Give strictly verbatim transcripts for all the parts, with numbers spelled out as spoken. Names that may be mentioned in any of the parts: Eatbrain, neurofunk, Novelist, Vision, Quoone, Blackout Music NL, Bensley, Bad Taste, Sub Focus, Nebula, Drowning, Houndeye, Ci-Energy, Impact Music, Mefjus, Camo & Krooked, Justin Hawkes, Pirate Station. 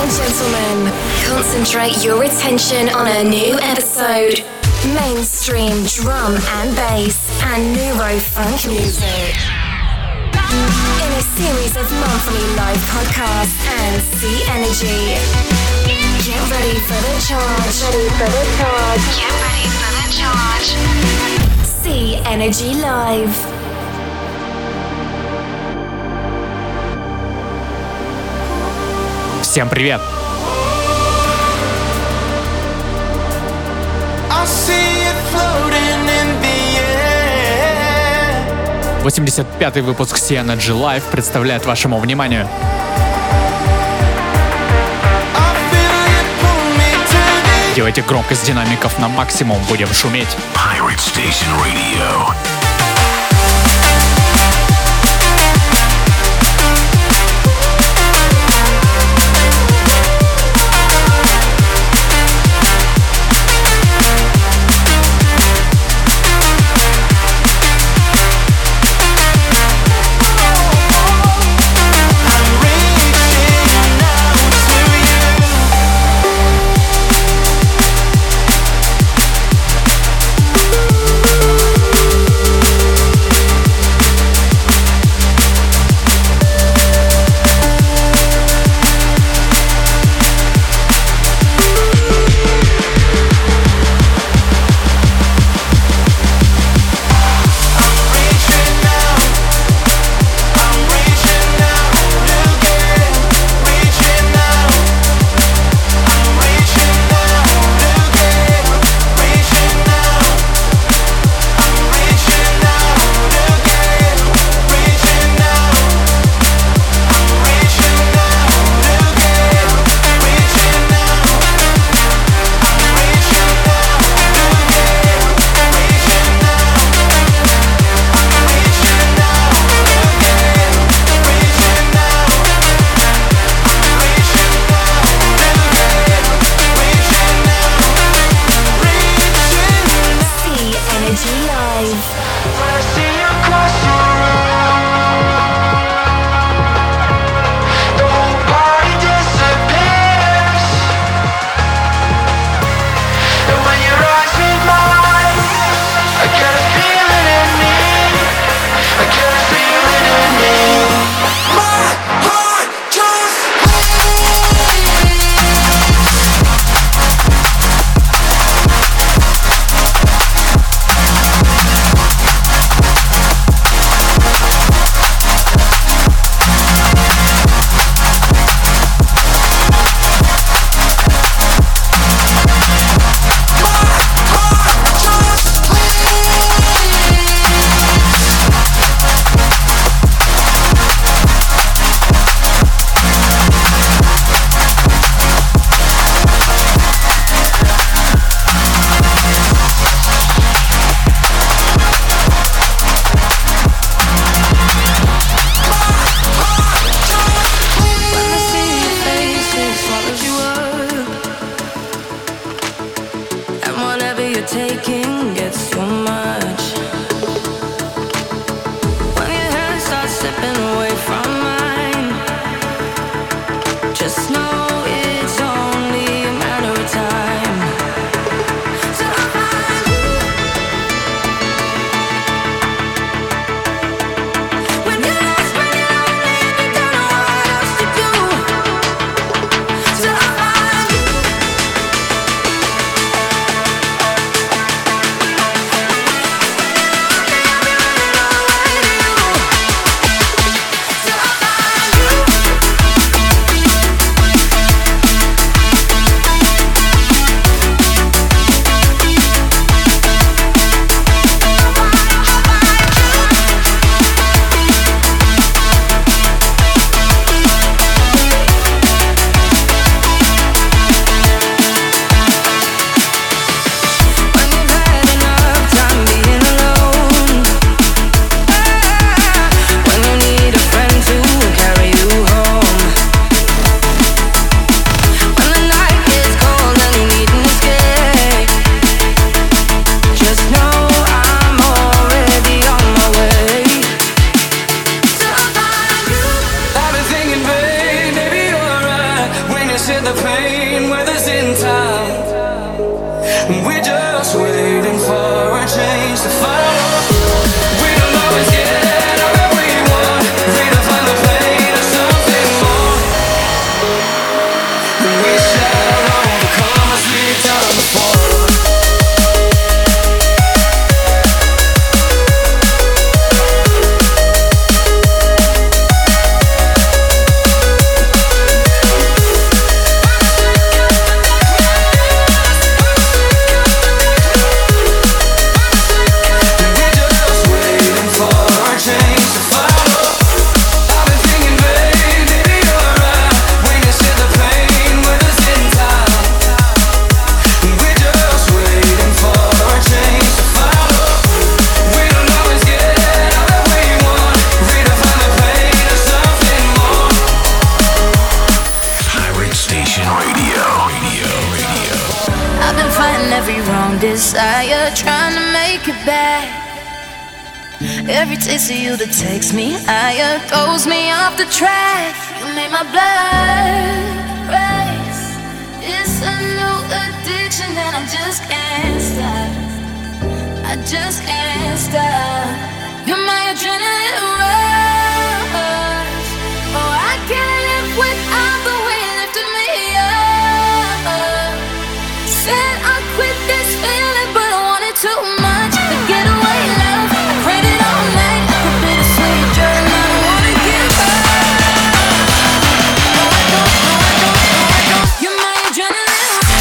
and gentlemen, concentrate your attention on a new episode. Mainstream drum and bass and neurofunk music. In a series of monthly live podcasts and Ci-Energy. Get ready for the charge. Get ready for the charge. Get ready for the charge. Ci-Energy Live. Всем привет! восемьдесят пятый выпуск Ci-Energy Live представляет вашему вниманию. Делайте громкость динамиков на максимум, будем шуметь. Pirate Station Radio. to the pain with us in time. We're just waiting for a change to follow. We don't always get all that we want. We don't find the pain or something more. We shall overcome as we've done before. Desire, trying to make it back. Every taste of you that takes me higher goes me off the track. You made my blood race. It's a new addiction that I just can't stop. I just can't stop. You're my adrenaline rush. Oh, I can't live without the way you lifted me up. Said I'll quit this feeling, but I want it too much. To get away, love, I prayed it all night. The bittersweet drug, I don't wanna give up. No, I don't, no, I don't, no, I don't. You're my adrenaline. You're my adrenaline.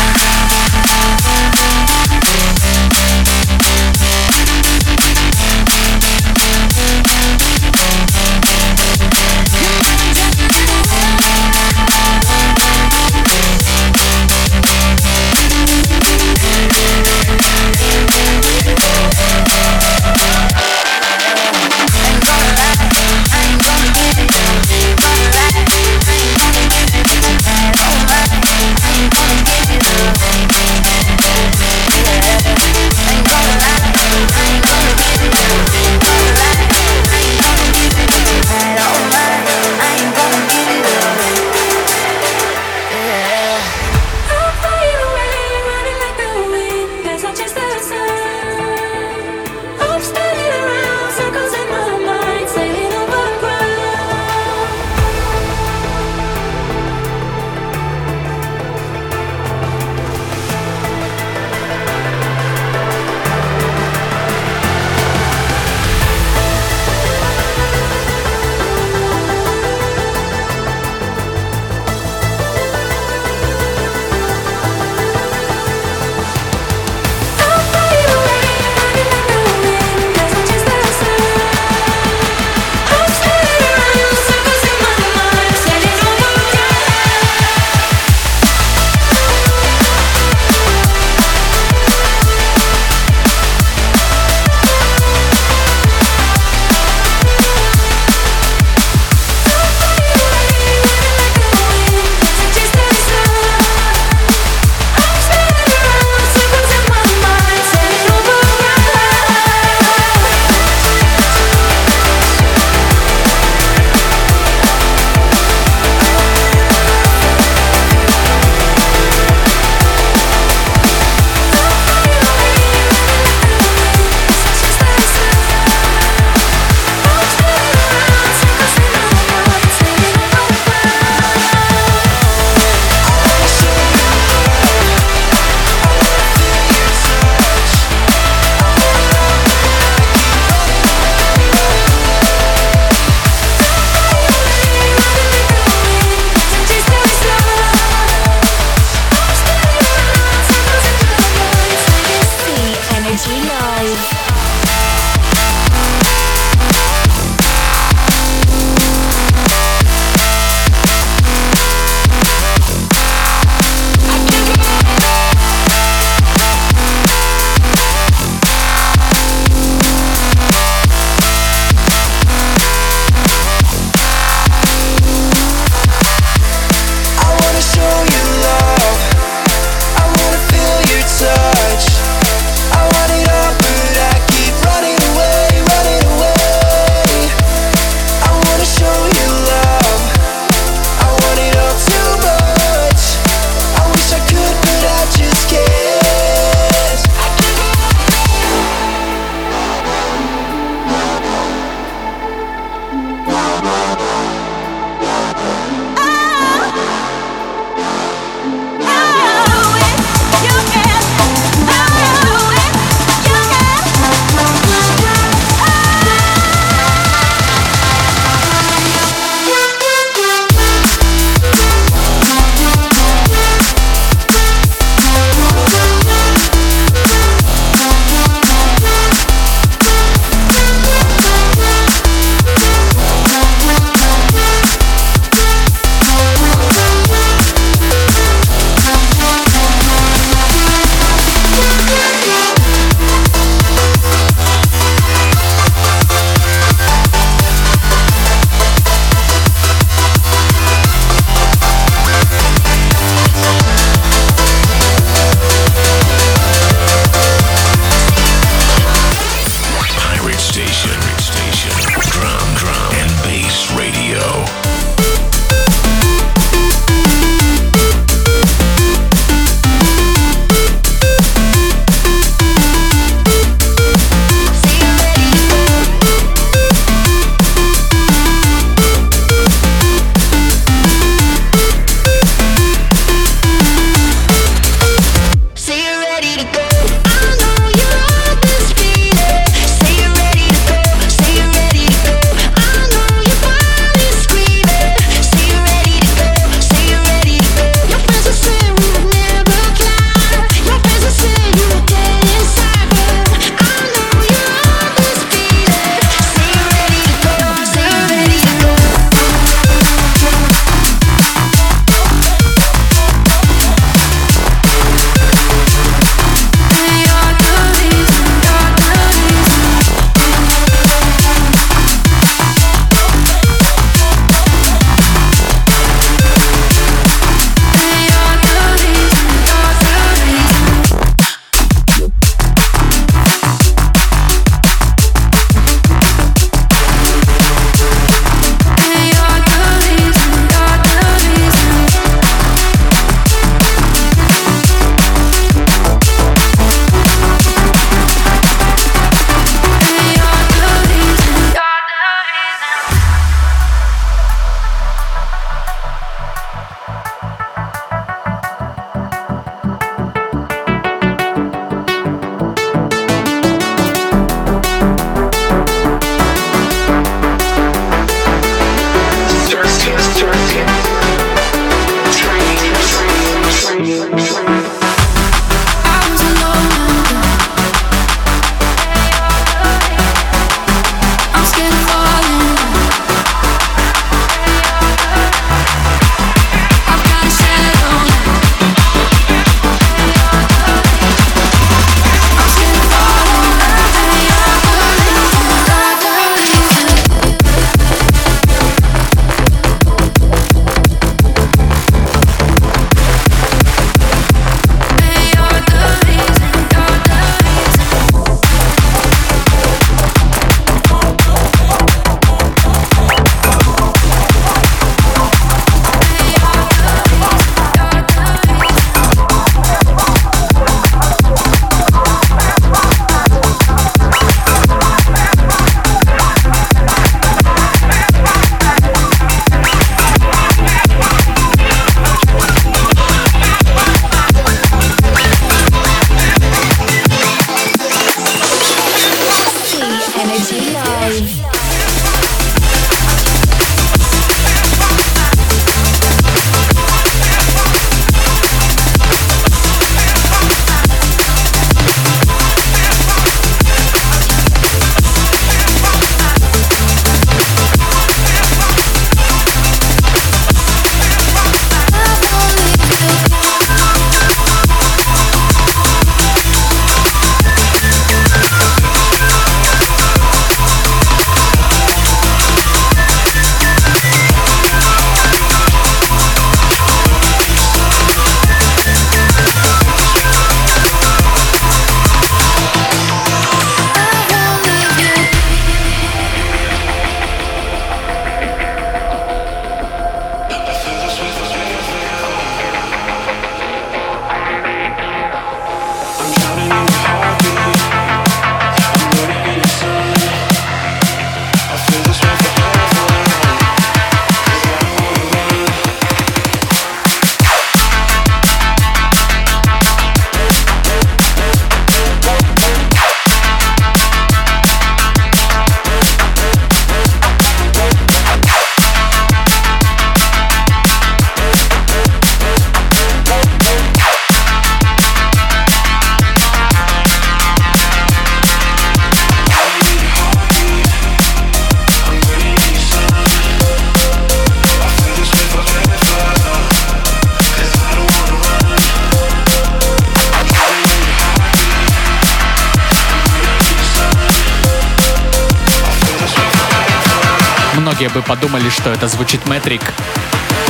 многие бы подумали, что это звучит Metric,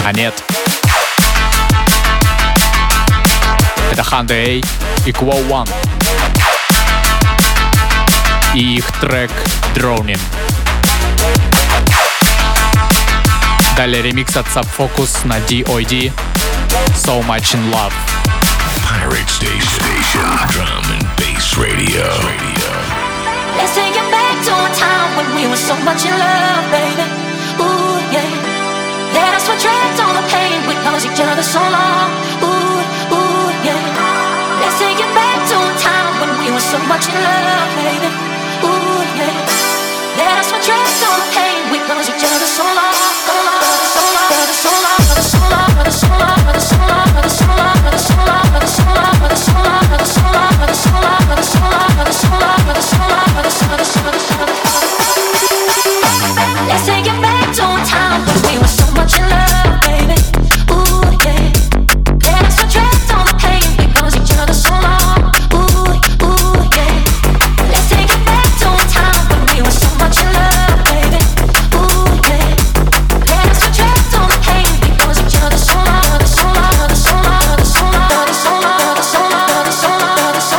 а нет. Это Houndeye и Quoone. И их трек Drowning. Далее ремикс от Sub Focus на ди о ди. So Much in Love. Pirate Station, Drum and Bass Radio. Let's take it back to a time when we were so much in love, baby. Ooh, yeah. Let us retract all the pain we caused each other so long. Ooh, ooh, yeah. Let's take it back to a time when we were so much in love, baby. Ooh, yeah. Let us retract all the pain we caused each other so long. So long, so long, so long, so long, so long, so long, so long, so long. Let's take it back to a time when we were so much in love, baby. Ooh, yeah. Let us retract all the pain we caused each other so long. Ooh, ooh, yeah. Let's take it back to a time when we were so much in love, baby. Ooh, yeah. Let us retract all the pain we caused each other so long, so long, so long, so long, so long, so long, so long, so long.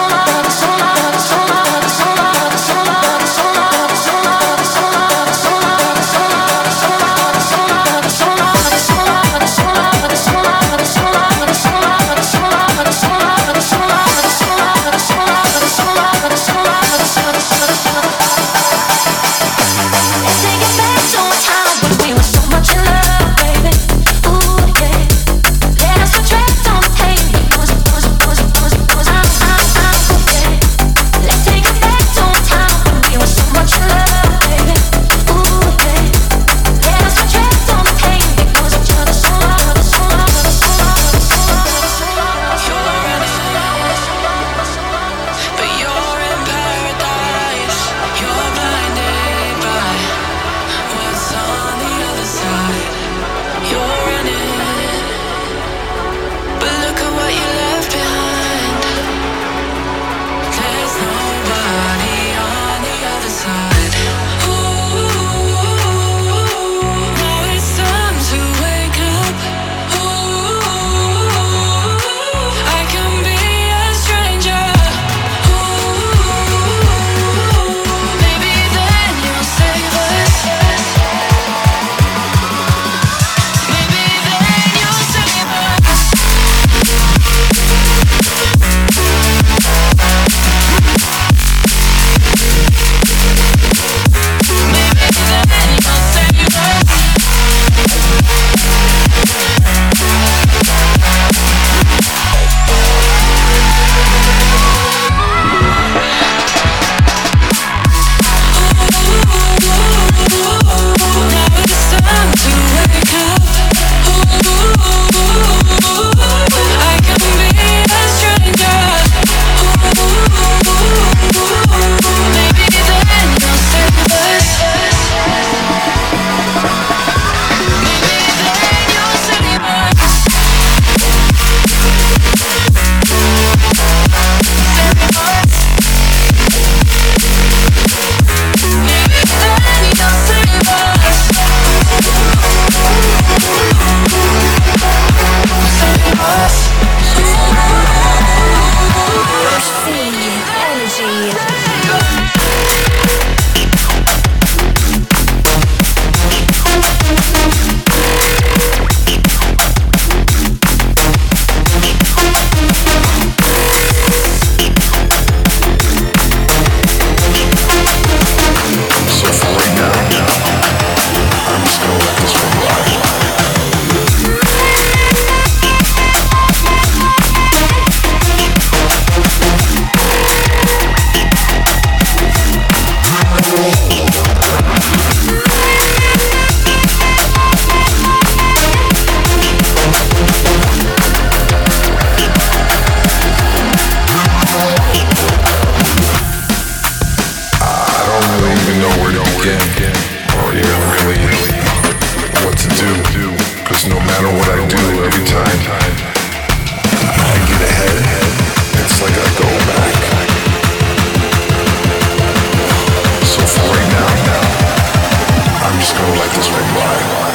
I I'm just gonna let this one by.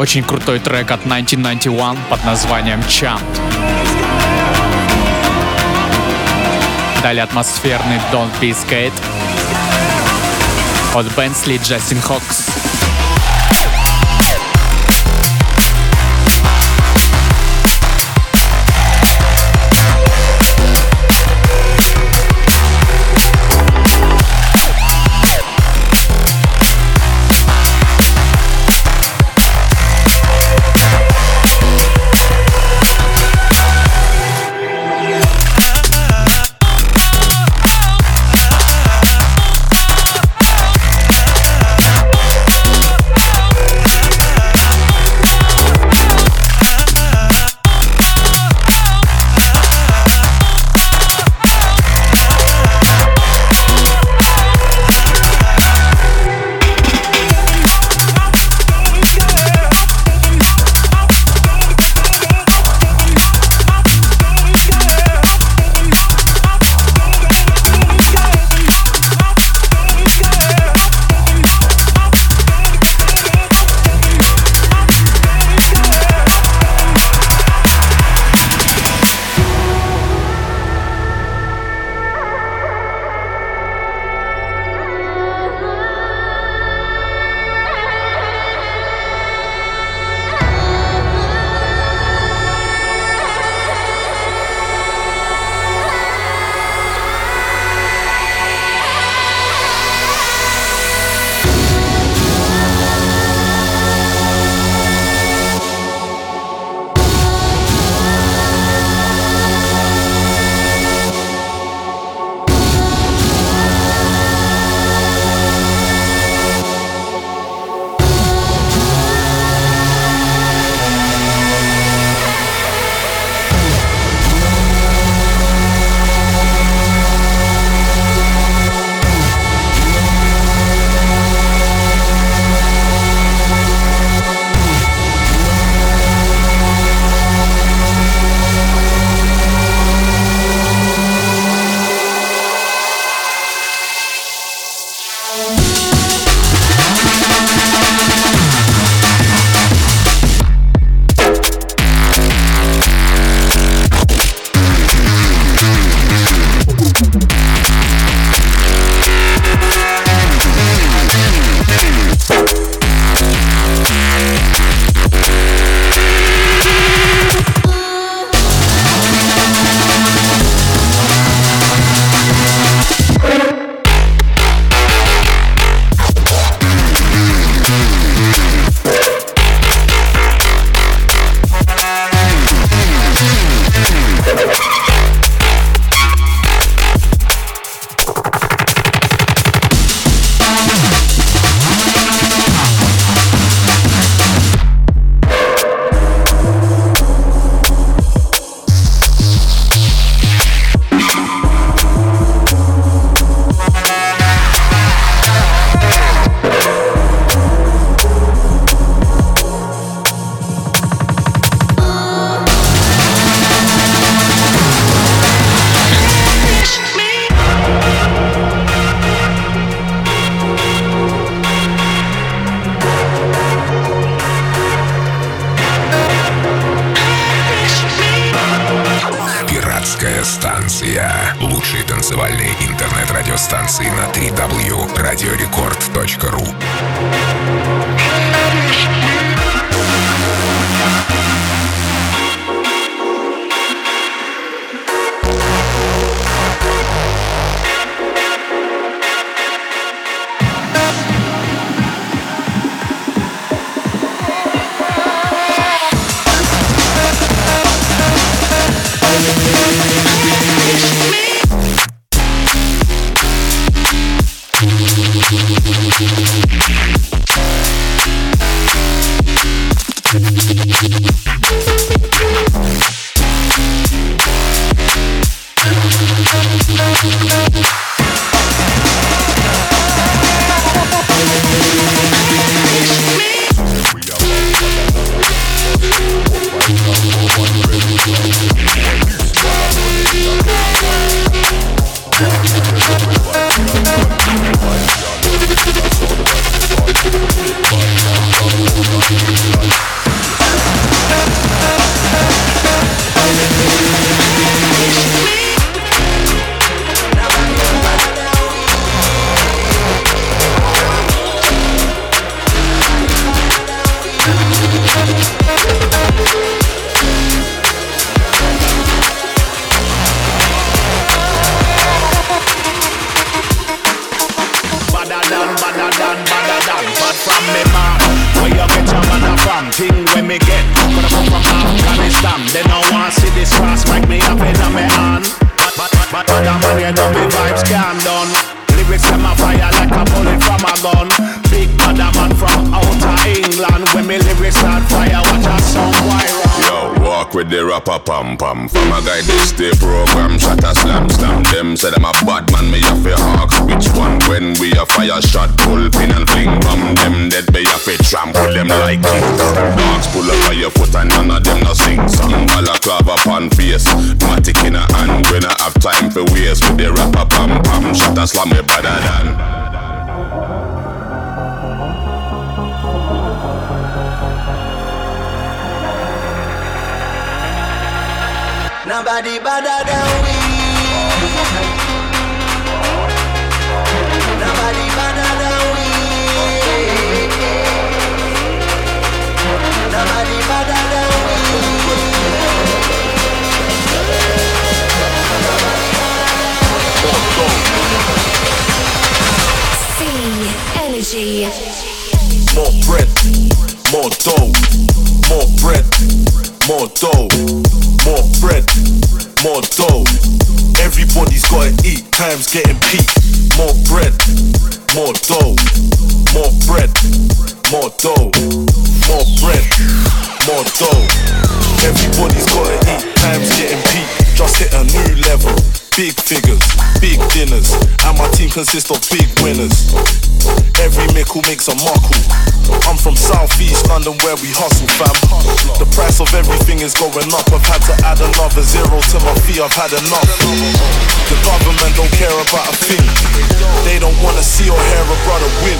Очень крутой трек от тысяча девятьсот девяносто один под названием «Chant». Далее атмосферный «Don't Be Scared». от Bensley, Justin Hawkes. We'll be right back. Pam pam, from a guy this day program, shot a slam slam. Them said I'm a bad man, me have a hawk. Which one? When we a fire shot, pull pin and fling bomb. Them dead, me have a trample them like kings. Dogs pull up by your foot and none of them no sing song. Balaclava pan face, matic in a hand. When I have time for waste with the rapper pam pam, shot a slam me better than. Nobody better than we. Nobody better than we. Nobody better than we. C-Energy. More breath, more dough, more breath. More dough, more bread, more dough. Everybody's gotta eat, time's getting peak. More bread, more dough, more bread, more dough, more bread, more dough. Everybody's gotta eat, time's getting peak. Just hit a new level. Big figures, big dinners, and my team consists of big winners. Every mickle makes a muckle. I'm from Southeast London where we hustle, fam. The price of everything is going up. I've had to add another zero to my fee, I've had enough. The government don't care about a thing. They don't wanna see or hear a brother win.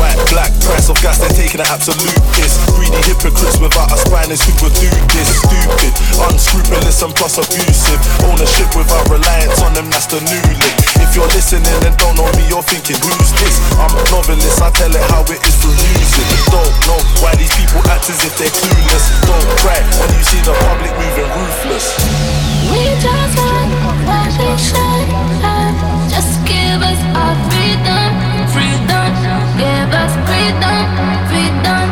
White, black, price of gas, they're taking an absolute piss. Greedy hypocrites without a spine is who would do this. Stupid, unscrupulous and plus abusive. Ownership without reliance on them, that's the new lick. If you're listening and don't know me, you're thinking, who's this? I'm a novelist, I tell it how it is through music. Don't know why these people act as if they're clueless. Don't cry when you see the public moving ruthless. We just want what we should have. Just give us our freedom, freedom. Give us freedom, freedom.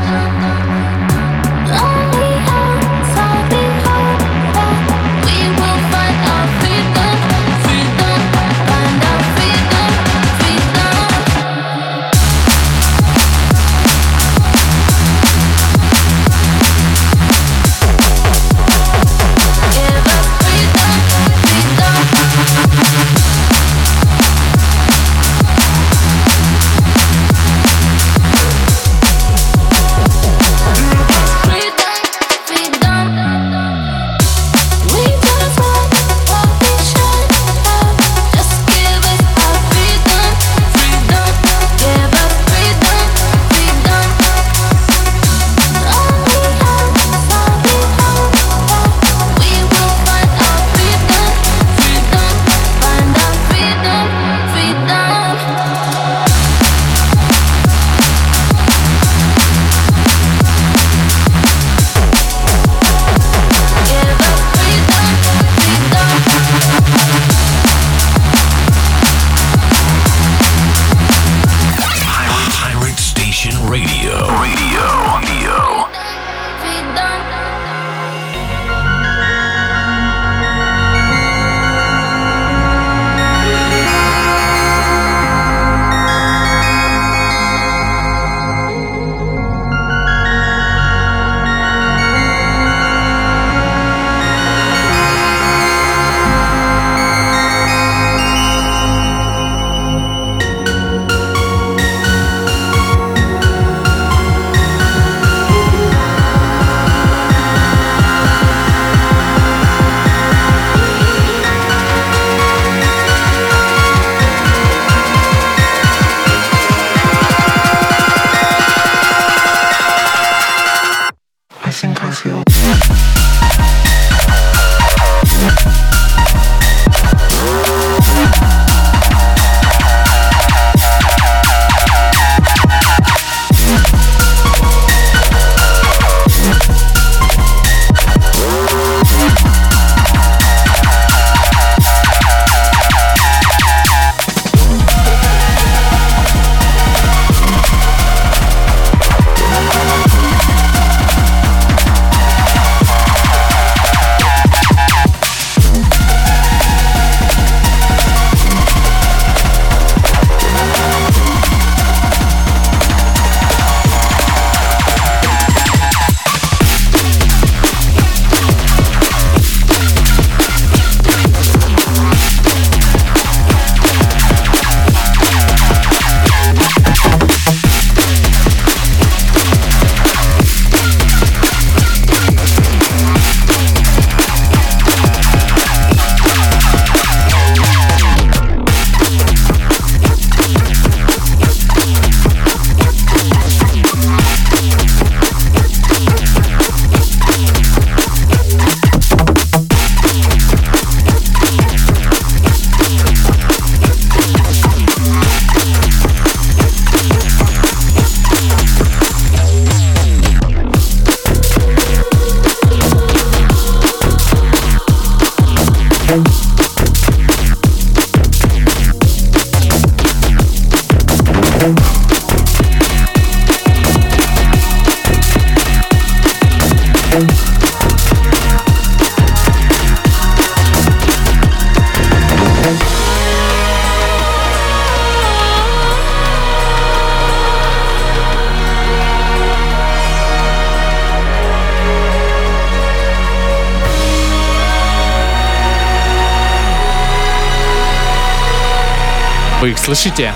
Вы их слышите?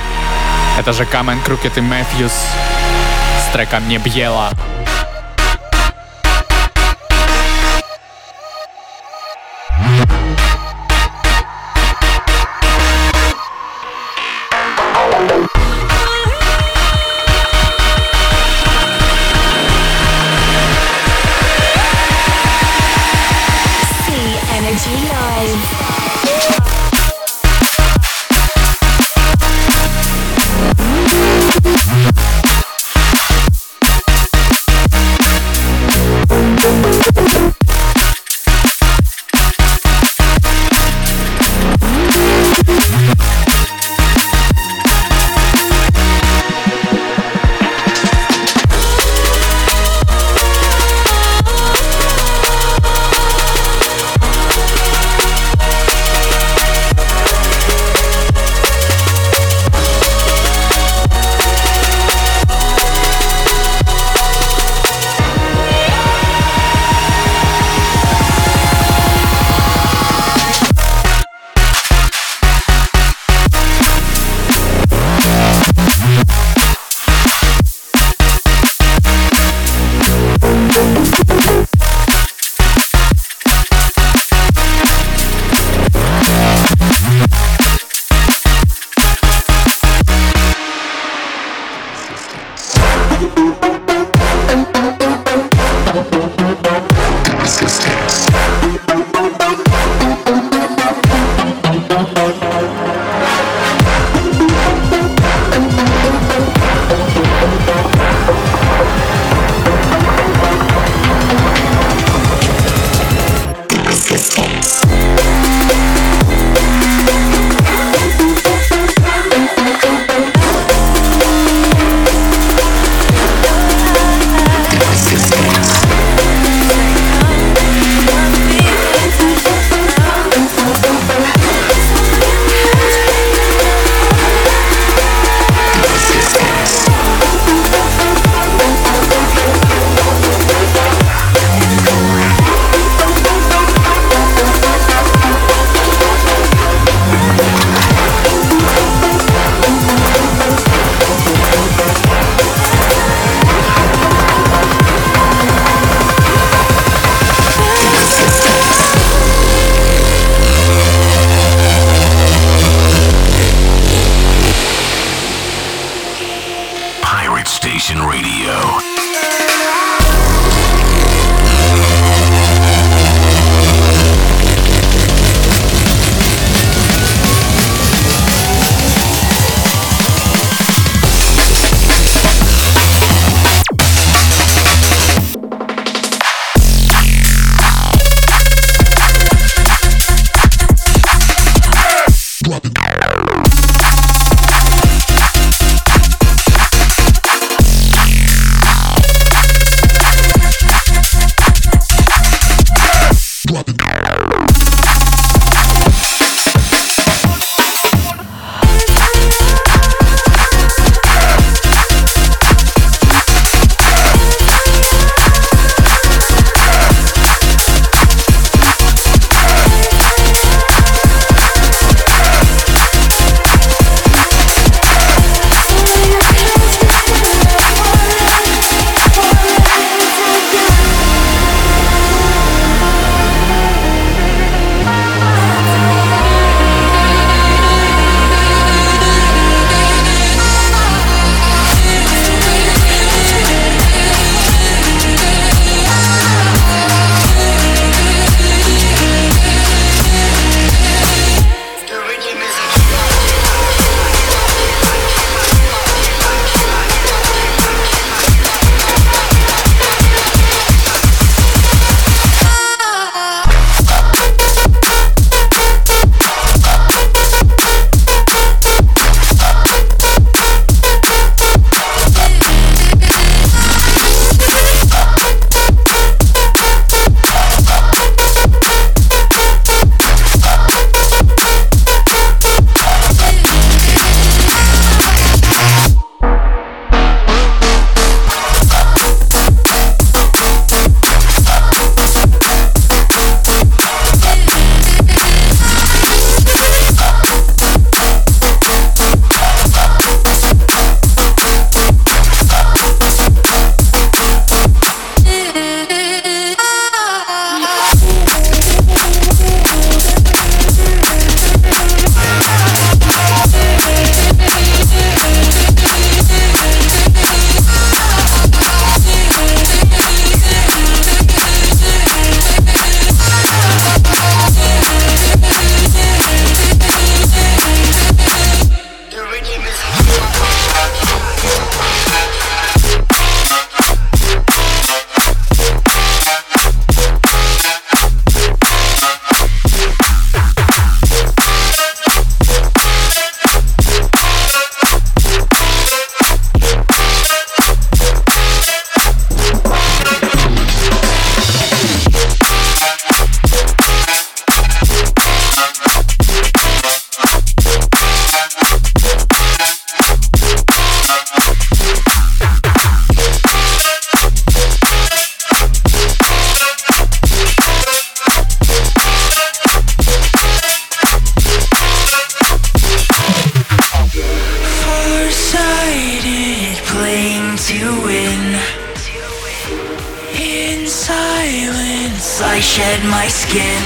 Это же Camo энд Krooked и Mefjus с треком «Nebula». in silence, I shed my skin.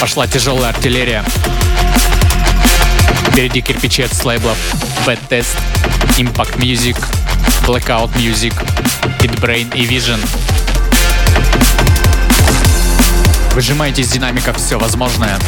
Пошла тяжелая артиллерия. Впереди кирпичи от лейблов Bad Taste, Impact Music, Blackout Music, Eatbrain и Vision. Выжимайте из динамиков все возможное.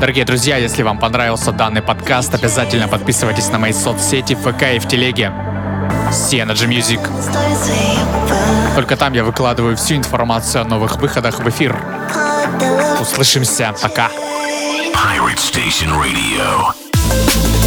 Дорогие друзья, если вам понравился данный подкаст, обязательно подписывайтесь на мои соцсети в ФК и в Телеге Ci-Energy Music. Только там я выкладываю всю информацию о новых выходах в эфир. Услышимся, пока. Pirate Station Radio.